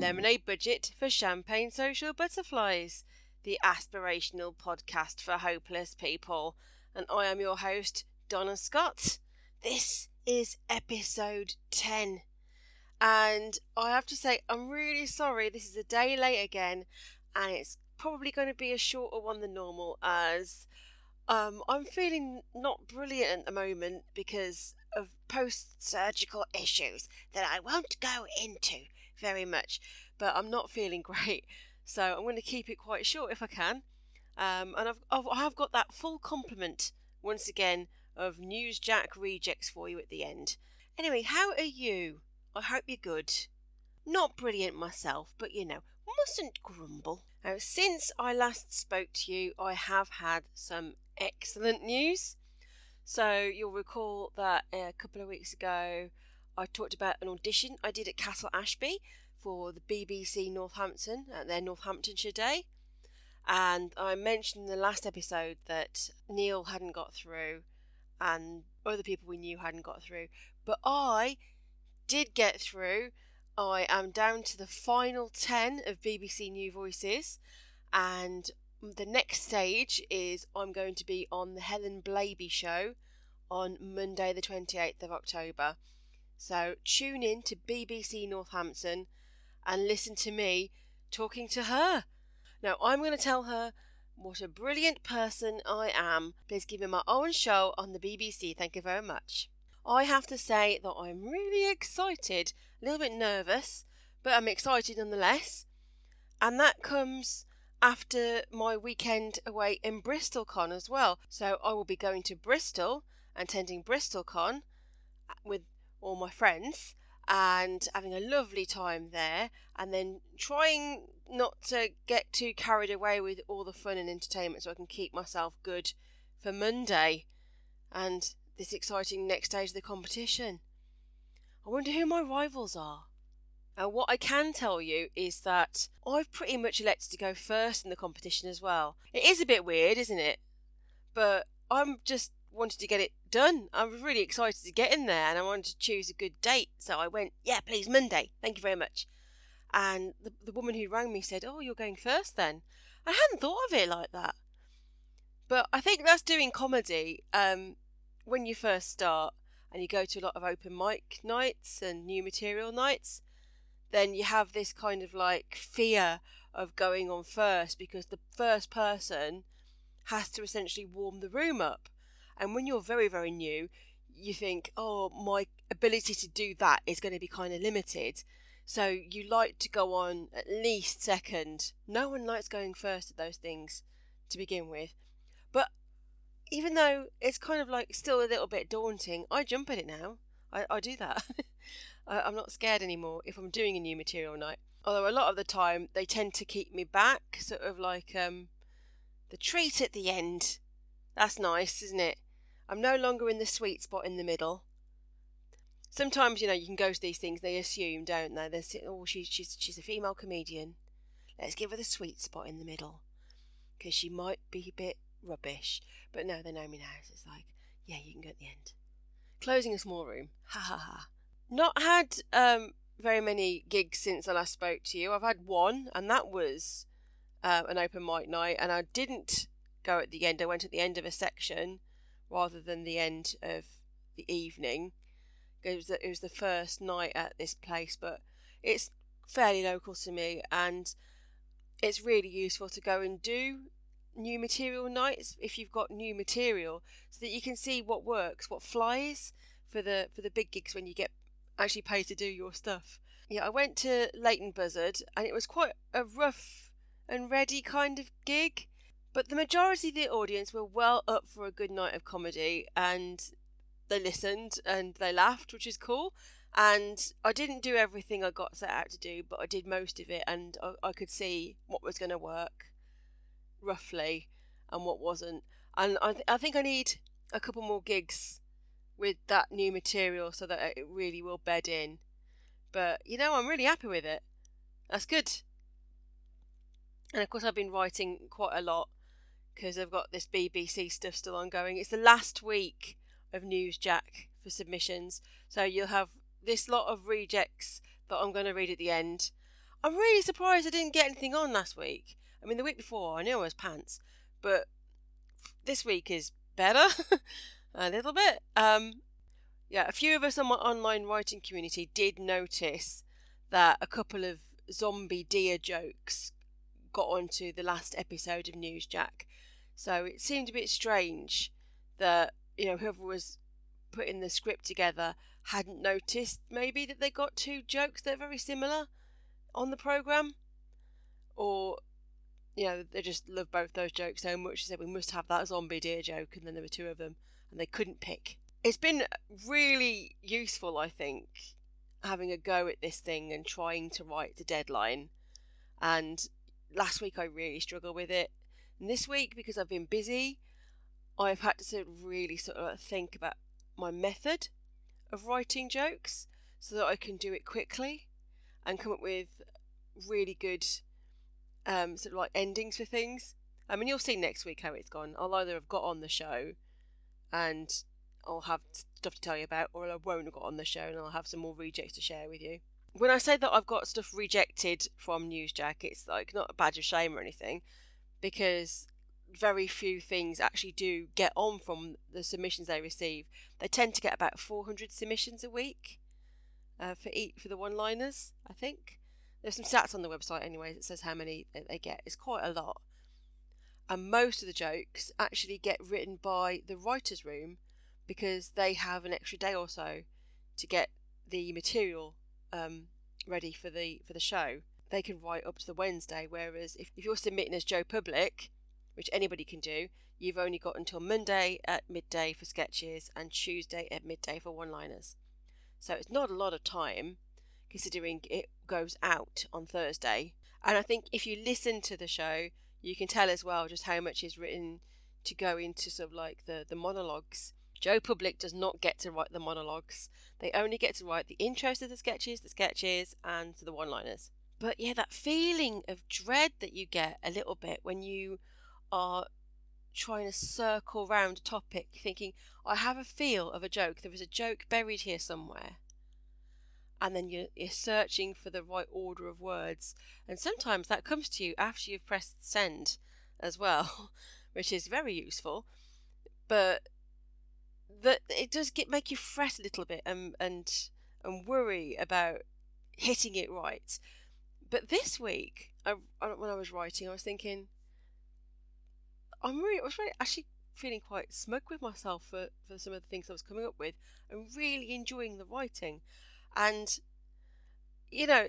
Lemonade Budget for Champagne Social Butterflies, the aspirational podcast for hopeless people. And I am your host, Donna Scott. This is episode 10. And I have to say, I'm really sorry, this is a day late again, and it's probably going to be a shorter one than normal, as I'm feeling not brilliant at the moment because of post-surgical issues that I won't go into very much, but I'm not feeling great, so I'm going to keep it quite short if I can. And I've got that full compliment, once again, of Newsjack rejects for you at the end. Anyway, how are you? I hope you're good. Not brilliant myself, but you know, mustn't grumble. Now, since I last spoke to you, I have had some excellent news. So you'll recall that a couple of weeks ago, I talked about an audition I did at Castle Ashby for the BBC Northampton at their Northamptonshire Day. And I mentioned in the last episode that Neil hadn't got through and other people we knew hadn't got through. But I did get through. I am down to the final 10 of BBC New Voices, and the next stage is I'm going to be on the Helen Blaby show on Monday the 28th of October. So tune in to BBC Northampton and listen to me talking to her. Now I'm going to tell her what a brilliant person I am. Please give me my own show on the BBC. Thank you very much. I have to say that I'm really excited, a little bit nervous, but I'm excited nonetheless. And that comes after my weekend away in BristolCon as well. So I will be going to Bristol, attending BristolCon with all my friends and having a lovely time there, and then trying not to get too carried away with all the fun and entertainment so I can keep myself good for Monday and this exciting next stage of the competition. I wonder who my rivals are. And what I can tell you is that I've pretty much elected to go first in the competition as well. It is a bit weird, isn't it? But I'm just wanted to get it done. I was really excited to get in there and I wanted to choose a good date. So I went, yeah, please, Monday. Thank you very much. And the woman who rang me said, oh, you're going first then. I hadn't thought of it like that. But I think that's doing comedy. When you first start and you go to a lot of open mic nights and new material nights, then you have this kind of like fear of going on first because the first person has to essentially warm the room up. And when you're very, very new, you think, oh, my ability to do that is going to be kind of limited. So you like to go on at least second. No one likes going first at those things to begin with. But even though it's kind of like still a little bit daunting, I jump at it now. I do that. I'm not scared anymore if I'm doing a new material night. Although a lot of the time they tend to keep me back, sort of like the treat at the end. That's nice, isn't it? I'm no longer in the sweet spot in the middle. Sometimes, you know, you can go to these things, they assume, don't they? They say, oh, she's a female comedian. Let's give her the sweet spot in the middle because she might be a bit rubbish, but no, they know me now, so it's like, yeah, you can go at the end. Closing a small room, ha ha ha. Not had very many gigs since I last spoke to you. I've had one, and that was an open mic night, and I didn't go at the end. I went at the end of a section rather than the end of the evening. It was the first night at this place, but it's fairly local to me, and it's really useful to go and do new material nights if you've got new material, so that you can see what works, what flies for the big gigs when you get actually paid to do your stuff. Yeah, I went to Leighton Buzzard and it was quite a rough and ready kind of gig, but the majority of the audience were well up for a good night of comedy, and they listened and they laughed, which is cool. And I didn't do everything I got set out to do, but I did most of it, and I could see what was going to work roughly and what wasn't, and I think I need a couple more gigs with that new material so that it really will bed in. But you know, I'm really happy with it. That's good. And of course I've been writing quite a lot because I've got this BBC stuff still ongoing. It's the last week of Newsjack for submissions, so you'll have this lot of rejects that I'm going to read at the end. I'm really surprised I didn't get anything on last week. I mean, the week before, I knew I was pants, but this week is better, a little bit. Yeah, a few of us on my online writing community did notice that a couple of zombie deer jokes got onto the last episode of Newsjack. So it seemed a bit strange that, you know, whoever was putting the script together hadn't noticed maybe that they got two jokes that are very similar on the programme. Or, you know, they just love both those jokes so much, they said we must have that zombie deer joke, and then there were two of them and they couldn't pick. It's been really useful, I think, having a go at this thing and trying to write the deadline. And last week I really struggled with it. And this week, because I've been busy, I've had to really sort of think about my method of writing jokes so that I can do it quickly and come up with really good sort of like endings for things. I mean, you'll see next week how it's gone. I'll either have got on the show and I'll have stuff to tell you about, or I won't have got on the show and I'll have some more rejects to share with you. When I say that I've got stuff rejected from Newsjack, it's like not a badge of shame or anything, because very few things actually do get on from the submissions they receive. They tend to get about 400 submissions a week for the one-liners, I think. There's some stats on the website anyway that says how many they get. It's quite a lot. And most of the jokes actually get written by the writer's room, because they have an extra day or so to get the material ready for the show. They can write up to the Wednesday, whereas if you're submitting as Joe Public, which anybody can do, you've only got until Monday at midday for sketches and Tuesday at midday for one-liners. So it's not a lot of time, considering it goes out on Thursday. And I think if you listen to the show, you can tell as well just how much is written to go into sort of like the monologues. Joe Public does not get to write the monologues. They only get to write the intros to the sketches, and to the one-liners. But yeah, that feeling of dread that you get a little bit when you are trying to circle round a topic, thinking, I have a feel of a joke. There is a joke buried here somewhere. And then you're searching for the right order of words. And sometimes that comes to you after you've pressed send as well, which is very useful. But that it does make you fret a little bit and worry about hitting it right. But this week, when I was writing, I was thinking, I was really actually feeling quite smug with myself for some of the things I was coming up with, and really enjoying the writing. And, you know,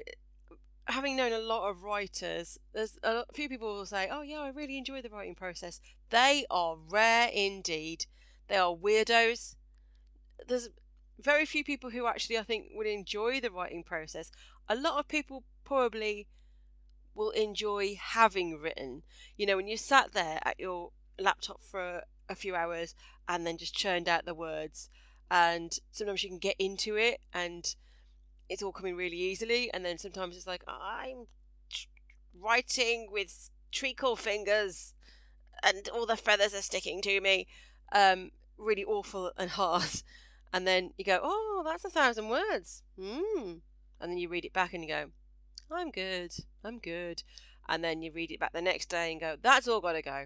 having known a lot of writers, there's a few people will say, oh yeah, I really enjoy the writing process. They are rare indeed. They are weirdos. There's very few people who actually, I think, would enjoy the writing process. A lot of people probably will enjoy having written. You know, when you sat there at your laptop for a few hours and then just churned out the words, and sometimes you can get into it and it's all coming really easily, and then sometimes it's like, I'm writing with treacle fingers and all the feathers are sticking to me. Really awful and hard, and then you go, oh, that's 1,000 words, and then you read it back and you go, I'm good, and then you read it back the next day and go, that's all gotta go.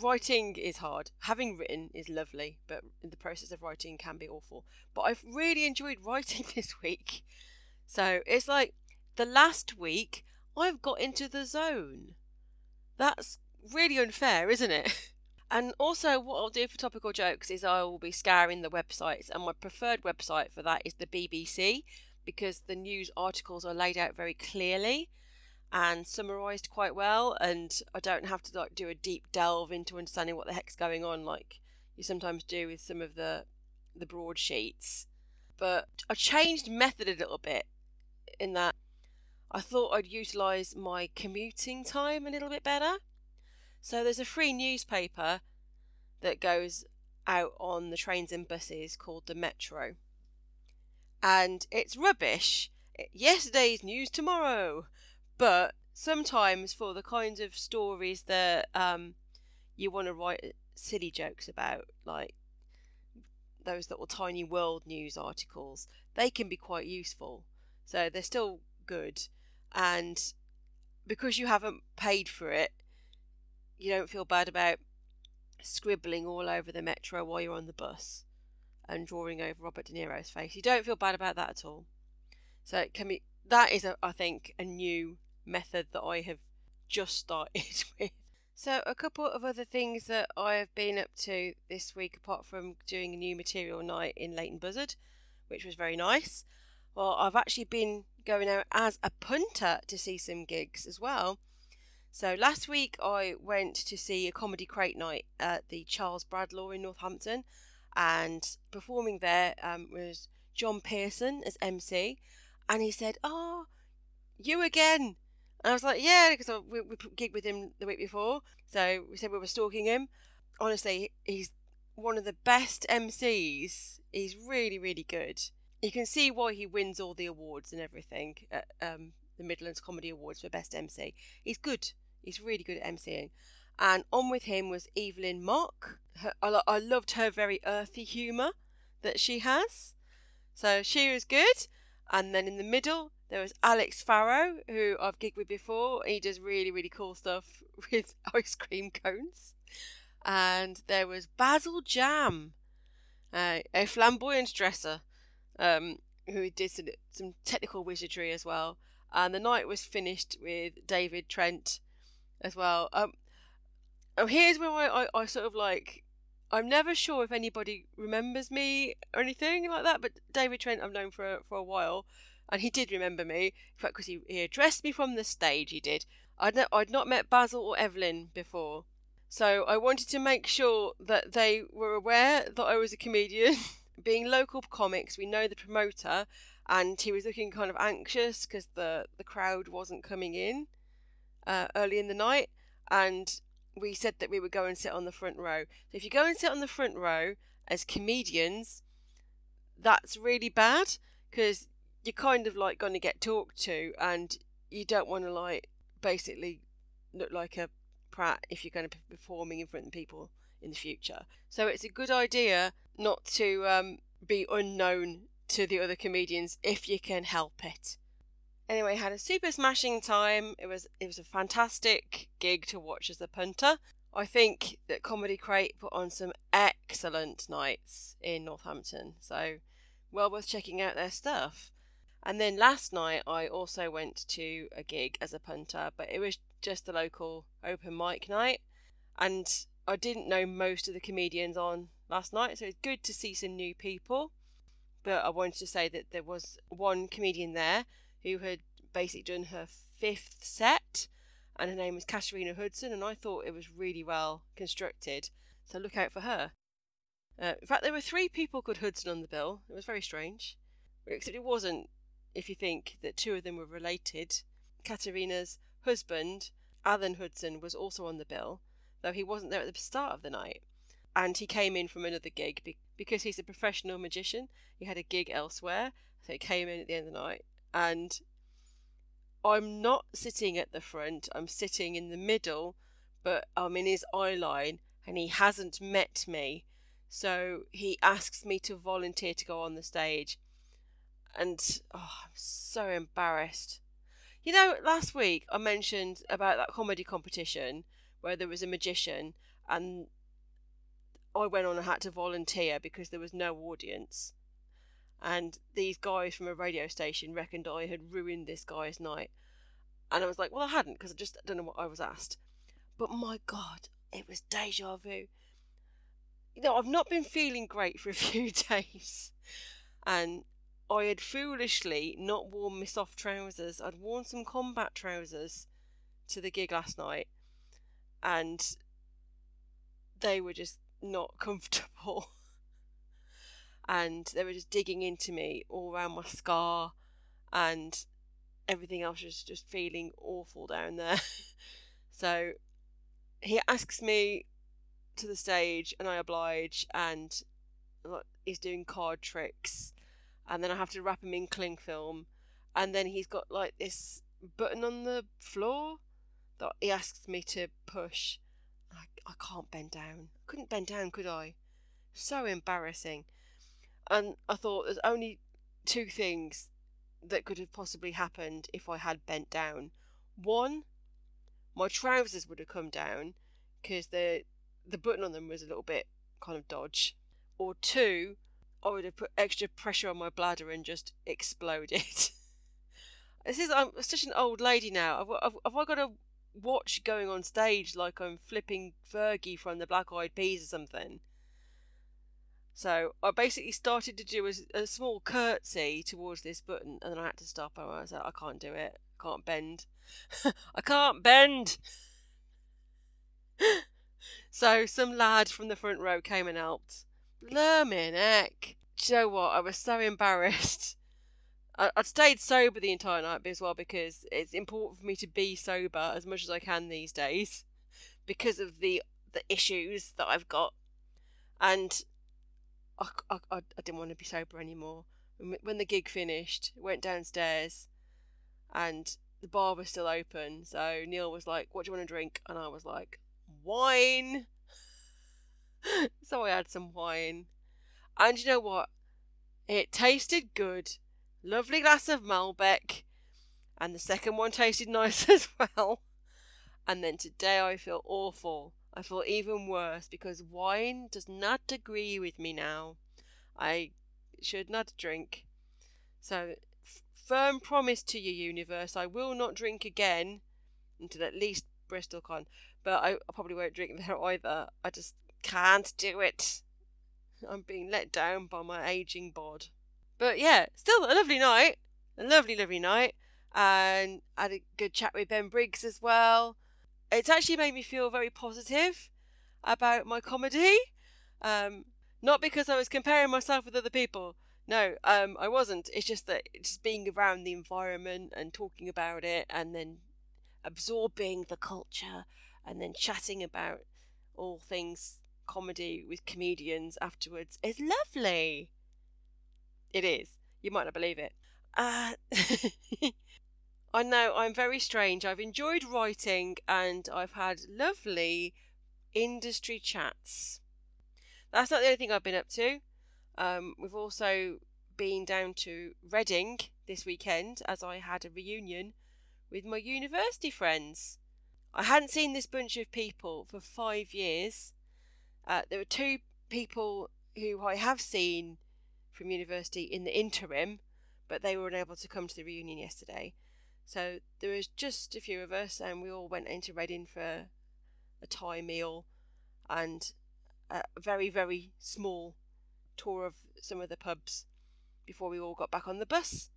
Writing is hard. Having written is lovely, but the process of writing can be awful. But I've really enjoyed writing this week, so it's like the last week I've got into the zone. That's really unfair, isn't it? And also what I'll do for topical jokes is I will be scouring the websites, and my preferred website for that is the BBC, because the news articles are laid out very clearly and summarised quite well, and I don't have to like do a deep delve into understanding what the heck's going on like you sometimes do with some of the broadsheets. But I changed method a little bit in that I thought I'd utilise my commuting time a little bit better. So there's a free newspaper that goes out on the trains and buses called the Metro. And it's rubbish. Yesterday's news tomorrow. But sometimes for the kinds of stories that you want to write silly jokes about, like those little tiny world news articles, they can be quite useful. So they're still good. and because you haven't paid for it, you don't feel bad about scribbling all over the metro while you're on the bus and drawing over Robert De Niro's face. You don't feel bad about that at all. So it can be, that is, I think, a new method that I have just started with. So a couple of other things that I have been up to this week, apart from doing a new material night in Leighton Buzzard, which was very nice. Well, I've actually been going out as a punter to see some gigs as well. So last week I went to see a Comedy Crate night at the Charles Bradlaugh in Northampton, and performing there was John Pearson as MC, and he said, "Oh, you again?" And I was like, "Yeah," because we gigged with him the week before, so we said we were stalking him. Honestly, he's one of the best MCs. He's really, really good. You can see why he wins all the awards and everything at the Midlands Comedy Awards for Best MC. He's good. He's really good at MCing. And on with him was Evelyn Mock. I loved her very earthy humour that she has. So she was good. And then in the middle, there was Alex Farrow, who I've gigged with before. He does really, really cool stuff with ice cream cones. And there was Basil Jam, a flamboyant dresser, who did some technical wizardry as well. And the night was finished with David Trent as well. Here's where I sort of like, I'm never sure if anybody remembers me or anything like that, but David Trent I've known for a while, and he did remember me, in fact, because he addressed me from the stage, he did. I'd not met Basil or Evelyn before, so I wanted to make sure that they were aware that I was a comedian. Being local comics, we know the promoter, and he was looking kind of anxious because the crowd wasn't coming in early in the night, and we said that we would go and sit on the front row. So if you go and sit on the front row as comedians, that's really bad, because you're kind of like going to get talked to, and you don't want to like basically look like a prat if you're going to be performing in front of people in the future. So it's a good idea not to be unknown to the other comedians if you can help it. Anyway, I had a super smashing time. It was a fantastic gig to watch as a punter. I think that Comedy Crate put on some excellent nights in Northampton, so well worth checking out their stuff. And then last night I also went to a gig as a punter, but it was just the local open mic night, and I didn't know most of the comedians on last night, so it's good to see some new people. But I wanted to say that there was one comedian there who had basically done her fifth set, and her name was Katarina Hudson, and I thought it was really well constructed, so look out for her. In fact, there were three people called Hudson on the bill. It was very strange, except it wasn't, if you think that two of them were related. Katarina's husband, Alan Hudson, was also on the bill, though he wasn't there at the start of the night, and he came in from another gig because he's a professional magician. He had a gig elsewhere, so he came in at the end of the night. And I'm not sitting at the front, I'm sitting in the middle, but I'm in his eye line, and he hasn't met me, so he asks me to volunteer to go on the stage, and I'm so embarrassed. You know, last week I mentioned about that comedy competition where there was a magician, and I went on and had to volunteer because there was no audience. And these guys from a radio station reckoned I had ruined this guy's night. And I was like, well, I hadn't, because I just don't know what I was asked. But my God, it was deja vu. You know, I've not been feeling great for a few days. And I had foolishly not worn my soft trousers. I'd worn some combat trousers to the gig last night. And they were just not comfortable. And they were just digging into me all around my scar, and everything else was just feeling awful down there. So he asks me to the stage, and I oblige, and he's doing card tricks, and then I have to wrap him in cling film, and then he's got like this button on the floor that he asks me to push. I can't bend down. I couldn't bend down, could I? So embarrassing. And I thought, there's only two things that could have possibly happened if I had bent down. One, my trousers would have come down because the button on them was a little bit kind of dodge. Or two, I would have put extra pressure on my bladder and just exploded. I'm such an old lady now. Have I got a watch going on stage like I'm flipping Fergie from the Black Eyed Peas or something? So I basically started to do a small curtsy towards this button, and then I had to stop. And I was like, I can't do it. I can't bend. I can't bend. So some lad from the front row came and helped. Blimmin' heck. Do you know what? I was so embarrassed. I'd stayed sober the entire night as well, because it's important for me to be sober as much as I can these days because of the issues that I've got. And I didn't want to be sober anymore. When the gig finished, I went downstairs and the bar was still open. So Neil was like, what do you want to drink? And I was like, wine. So I had some wine. And you know what? It tasted good. Lovely glass of Malbec. And the second one tasted nice as well. And then today I feel awful. I feel even worse because wine does not agree with me now. I should not drink. So, firm promise to you, universe, I will not drink again until at least BristolCon. But I probably won't drink there either. I just can't do it. I'm being let down by my ageing bod. But yeah, still a lovely night. A lovely, lovely night. And I had a good chat with Ben Briggs as well. It's actually made me feel very positive about my comedy. Not because I was comparing myself with other people. No, I wasn't. It's just that just being around the environment and talking about it and then absorbing the culture and then chatting about all things comedy with comedians afterwards is lovely. It is. You might not believe it. I know, I'm very strange. I've enjoyed writing and I've had lovely industry chats. That's not the only thing I've been up to. We've also been down to Reading this weekend as I had a reunion with my university friends. I hadn't seen this bunch of people for 5 years. There were two people who I have seen from university in the interim, but they were unable to come to the reunion yesterday. So there was just a few of us and we all went into Reading for a Thai meal and a very, very small tour of some of the pubs before we all got back on the bus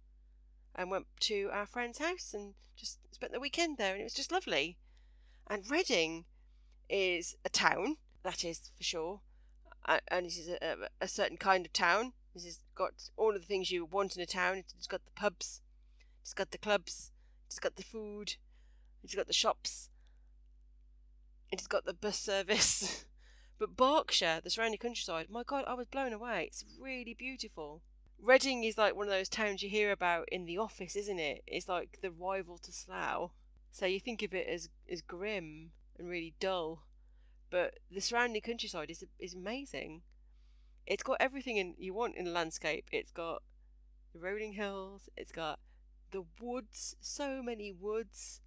and went to our friend's house and just spent the weekend there, and it was just lovely. And Reading is a town, that is for sure, and this is a certain kind of town. This has got all of the things you want in a town. It's got the pubs, it's got the clubs, it's got the food, it's got the shops, it's got the bus service. But Berkshire, the surrounding countryside, my God, I was blown away. It's really beautiful. Reading is like one of those towns you hear about in The Office, isn't it? It's like the rival to Slough. So you think of it as grim and really dull. But the surrounding countryside is amazing. It's got everything you want in a landscape. It's got the rolling hills, it's got the woods, so many woods.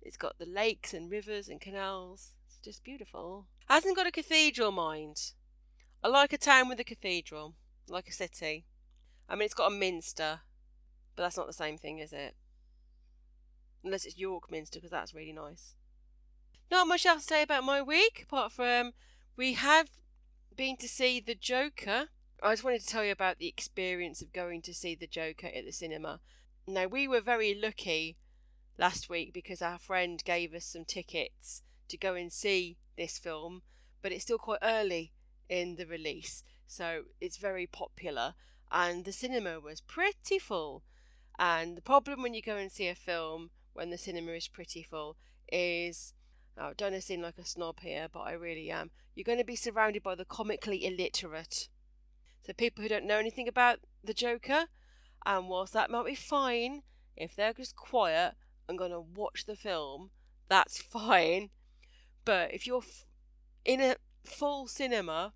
It's got the lakes and rivers and canals. It's just beautiful. Hasn't got a cathedral, mind. I like a town with a cathedral, like a city. I mean, it's got a minster, but that's not the same thing, is it? Unless it's York Minster, because that's really nice. Not much else to say about my week, apart from we have been to see The Joker. I just wanted to tell you about the experience of going to see The Joker at the cinema. Now, we were very lucky last week because our friend gave us some tickets to go and see this film, but it's still quite early in the release, so it's very popular, and the cinema was pretty full. And the problem when you go and see a film when the cinema is pretty full is, I don't want to seem like a snob here, but I really am, you're going to be surrounded by the comically illiterate. So people who don't know anything about The Joker, and whilst that might be fine, if they're just quiet and going to watch the film, that's fine. But if you're in a full cinema,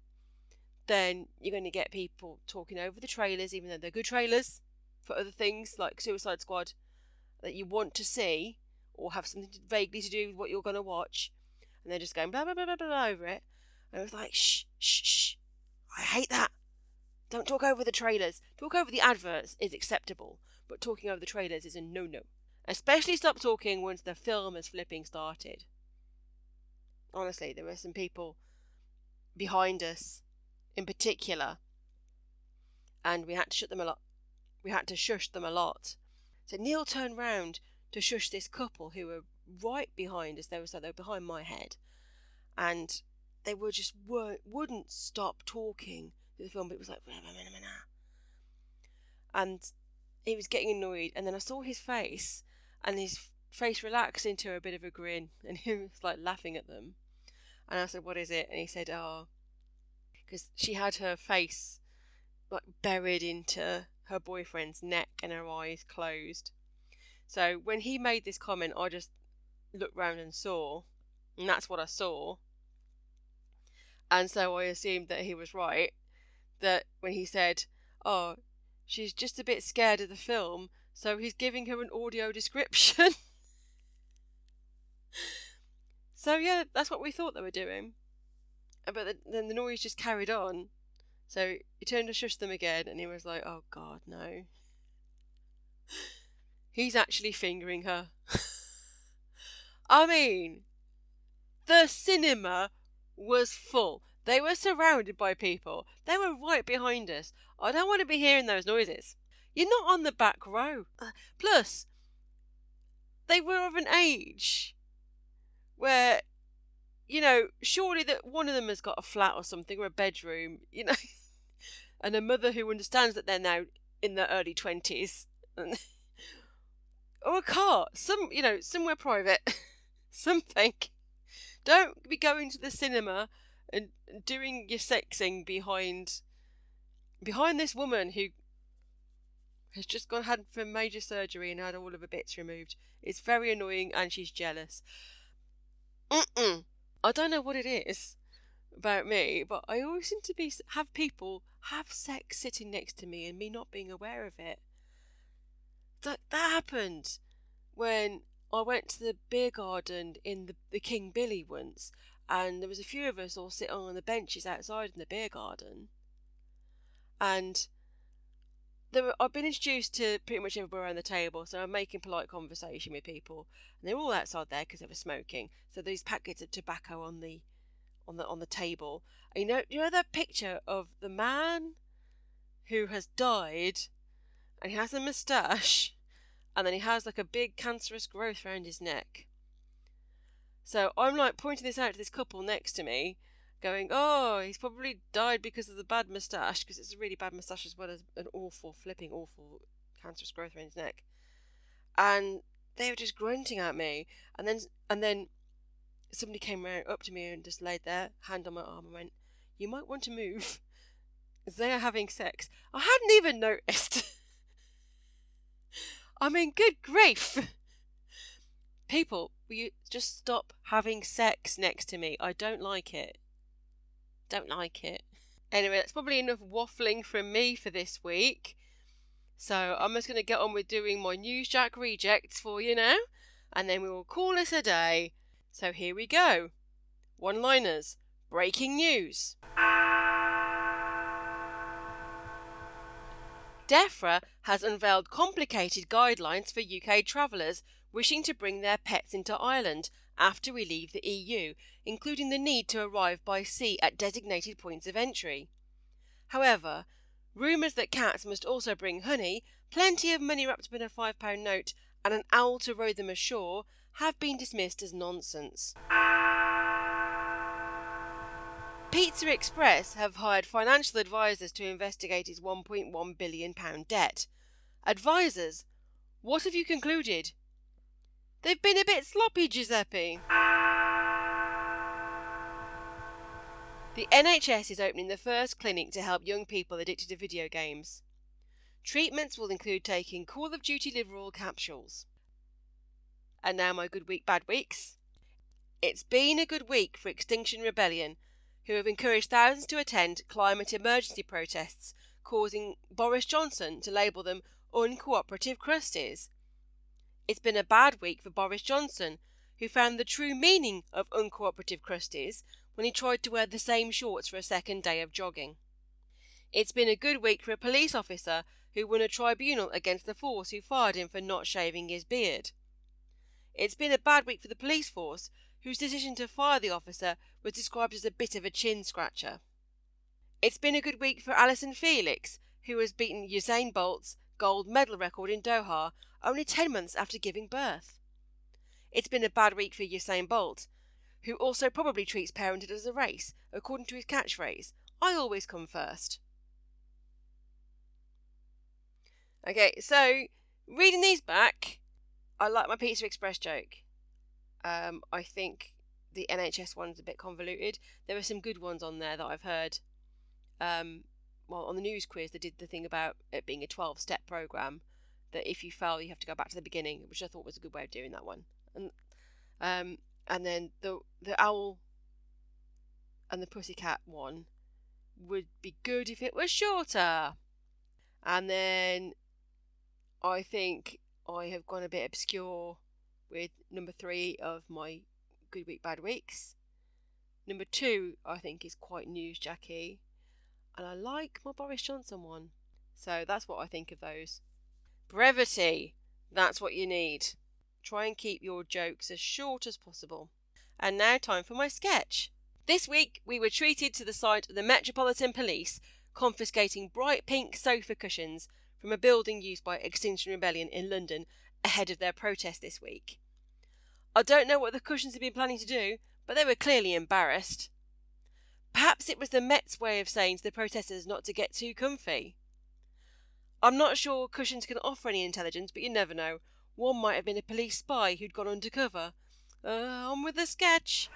then you're going to get people talking over the trailers, even though they're good trailers. for other things like Suicide Squad that you want to see or have something vaguely to do with what you're going to watch, and they're just going blah, blah, blah, blah, blah over it. And I was like, shh, shh, shh. I hate that. Don't talk over the trailers. Talk over the adverts is acceptable, but talking over the trailers is a no-no. Especially stop talking once the film has flipping started. Honestly, there were some people behind us in particular, and we had to shut them a lot. We had to shush them a lot. So Neil turned round to shush this couple who were right behind us. They were behind my head, and they were just wouldn't stop talking through the film. But it was like, and he was getting annoyed. And then I saw his face, and his face relaxed into a bit of a grin, and he was like laughing at them. And I said, "What is it?" And he said, "Oh," because she had her face like buried into her boyfriend's neck and her eyes closed. So when he made this comment, I just looked round and saw, and that's what I saw. And so I assumed that he was right, that when he said, "Oh, she's just a bit scared of the film, so he's giving her an audio description." So yeah, that's what we thought they were doing. But then the noise just carried on. So he turned to shush them again, and he was like, "Oh God, no." He's actually fingering her. I mean, the cinema was full. They were surrounded by people. They were right behind us. I don't want to be hearing those noises. You're not on the back row. Plus, they were of an age where, you know, surely that one of them has got a flat or something, or a bedroom, you know, and a mother who understands that they're now in their early 20s. Or a car, somewhere private, something. Don't be going to the cinema and doing your sexing behind this woman who has just had for major surgery and had all of her bits removed. It's very annoying, and she's jealous. I don't know what it is about me, but I always seem to have people have sex sitting next to me and me not being aware of it. That happened when I went to the beer garden in the King Billy once, and there was a few of us all sitting on the benches outside in the beer garden, and I've been introduced to pretty much everybody around the table, so I'm making polite conversation with people, and they're all outside there because they were smoking. So these packets of tobacco on the table. And you know that picture of the man who has died, and he has a moustache, and then he has like a big cancerous growth around his neck. So I'm like pointing this out to this couple next to me, going, "Oh, he's probably died because of the bad moustache," because it's a really bad moustache as well as an awful cancerous growth around his neck. And they were just grunting at me. And then somebody came around up to me and just laid their hand on my arm and went, "You might want to move, as they are having sex." I hadn't even noticed. I mean, good grief. People, will you just stop having sex next to me? I don't like it. Don't like it. Anyway, that's probably enough waffling from me for this week. So I'm just going to get on with doing my Newsjack rejects for you now, and then we will call it a day. So here we go. One-liners. Breaking news. DEFRA has unveiled complicated guidelines for UK travellers wishing to bring their pets into Ireland after we leave the EU, including the need to arrive by sea at designated points of entry. However, rumours that cats must also bring honey, plenty of money wrapped up in a £5 note, and an owl to row them ashore have been dismissed as nonsense. Pizza Express have hired financial advisors to investigate its £1.1 billion debt. Advisors, what have you concluded? They've been a bit sloppy, Giuseppe. The NHS is opening the first clinic to help young people addicted to video games. Treatments will include taking Call of Duty Liverall capsules. And now my good week, bad weeks. It's been a good week for Extinction Rebellion, who have encouraged thousands to attend climate emergency protests, causing Boris Johnson to label them uncooperative crusties. It's been a bad week for Boris Johnson, who found the true meaning of uncooperative crusties when he tried to wear the same shorts for a second day of jogging. It's been a good week for a police officer who won a tribunal against the force who fired him for not shaving his beard. It's been a bad week for the police force, whose decision to fire the officer was described as a bit of a chin-scratcher. It's been a good week for Alison Felix, who has beaten Usain Bolt's gold medal record in Doha only 10 months after giving birth. It's been a bad week for Usain Bolt, who also probably treats parenthood as a race, according to his catchphrase, "I always come first." Okay, so, reading these back, I like my Pizza Express joke. I think the NHS one's a bit convoluted. There are some good ones on there that I've heard. Well, on the news quiz, they did the thing about it being a 12-step programme, that if you fail, you have to go back to the beginning, which I thought was a good way of doing that one. And then the owl and the pussycat one would be good if it was shorter. And then I think I have gone a bit obscure with number 3 of my Good Week, Bad Weeks. Number 2, I think, is quite Newsjacky. And I like my Boris Johnson one. So that's what I think of those. Brevity. That's what you need. Try and keep your jokes as short as possible. And now time for my sketch. This week, we were treated to the sight of the Metropolitan Police confiscating bright pink sofa cushions from a building used by Extinction Rebellion in London ahead of their protest this week. I don't know what the cushions had been planning to do, but they were clearly embarrassed. Perhaps it was the Met's way of saying to the protesters not to get too comfy. I'm not sure cushions can offer any intelligence, but you never know. One might have been a police spy who'd gone undercover. On with the sketch.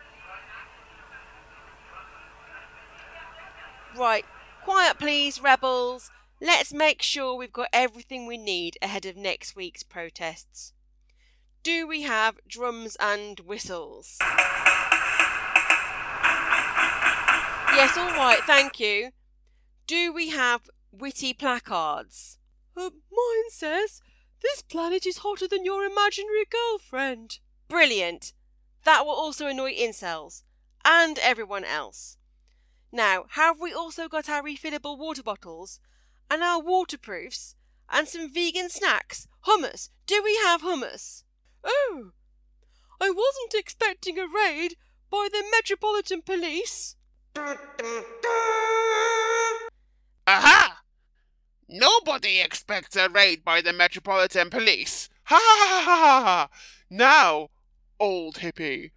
Right, quiet please, rebels. Let's make sure we've got everything we need ahead of next week's protests. Do we have drums and whistles? Yes, all right, thank you. Do we have witty placards? Mine says, "This planet is hotter than your imaginary girlfriend." Brilliant. That will also annoy incels. And everyone else. Now, have we also got our refillable water bottles? And our waterproofs? And some vegan snacks? Hummus. Do we have hummus? Oh, I wasn't expecting a raid by the Metropolitan Police. Aha! Nobody expects a raid by the Metropolitan Police. Ha ha ha ha ha! Now, old hippie,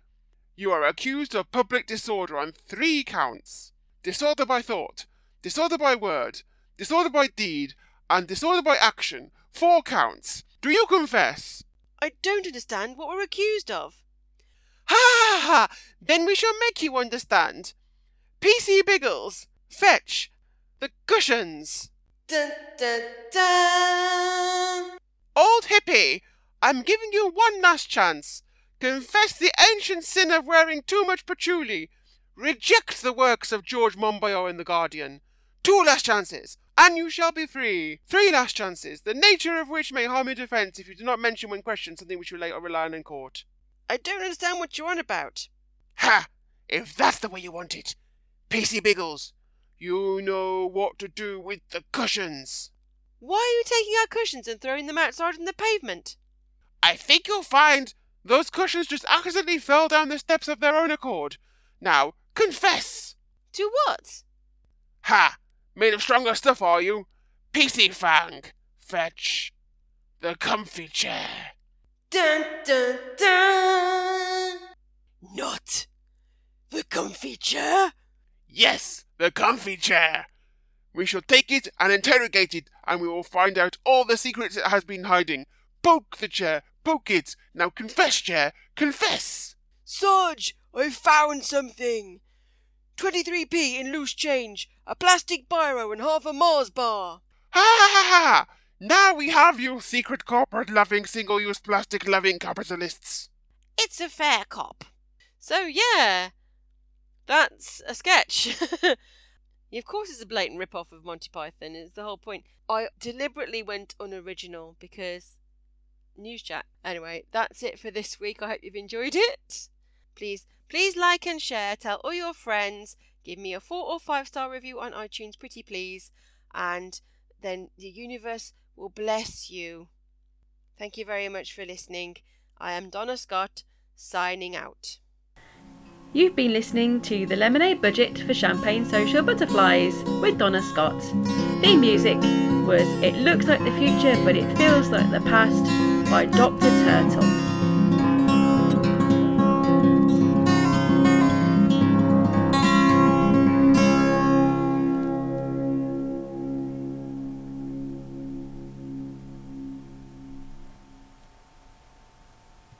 you are accused of public disorder on 3 counts. Disorder by thought, disorder by word, disorder by deed, and disorder by action. 4 counts. Do you confess? I don't understand what we're accused of. Ha ha ha! Then we shall make you understand. PC Biggles, fetch the cushions. Dun, dun, dun. Old hippie, I'm giving you one last chance. Confess the ancient sin of wearing too much patchouli. Reject the works of George Monbiot in The Guardian. 2 last chances, and you shall be free. 3 last chances, the nature of which may harm your defence if you do not mention when questioned something which you later rely on in court. I don't understand what you're on about. Ha! If that's the way you want it. PC Biggles, you know what to do with the cushions. Why are you taking our cushions and throwing them outside on the pavement? I think you'll find those cushions just accidentally fell down the steps of their own accord. Now, confess! To what? Ha! Made of stronger stuff, are you? PC Fang, fetch the comfy chair. Dun dun dun! Not the comfy chair? Yes, the comfy chair. We shall take it and interrogate it, and we will find out all the secrets it has been hiding. Poke the chair, poke it. Now confess, chair, confess. Sarge, I found something. 23p in loose change, a plastic biro and half a Mars bar. Ha ha ha ha! Now we have you, secret corporate-loving, single-use plastic-loving capitalists. It's a fair cop. So yeah. That's a sketch. Yeah, of course it's a blatant rip-off of Monty Python. It's the whole point. I deliberately went unoriginal because Newsjack. Anyway, that's it for this week. I hope you've enjoyed it. Please like and share. Tell all your friends. Give me a 4 or 5 star review on iTunes, pretty please. And then the universe will bless you. Thank you very much for listening. I am Donna Scott, signing out. You've been listening to the Lemonade Budget for Champagne Social Butterflies with Donna Scott. Theme music was It Looks Like the Future But It Feels Like the Past by Dr. Turtle.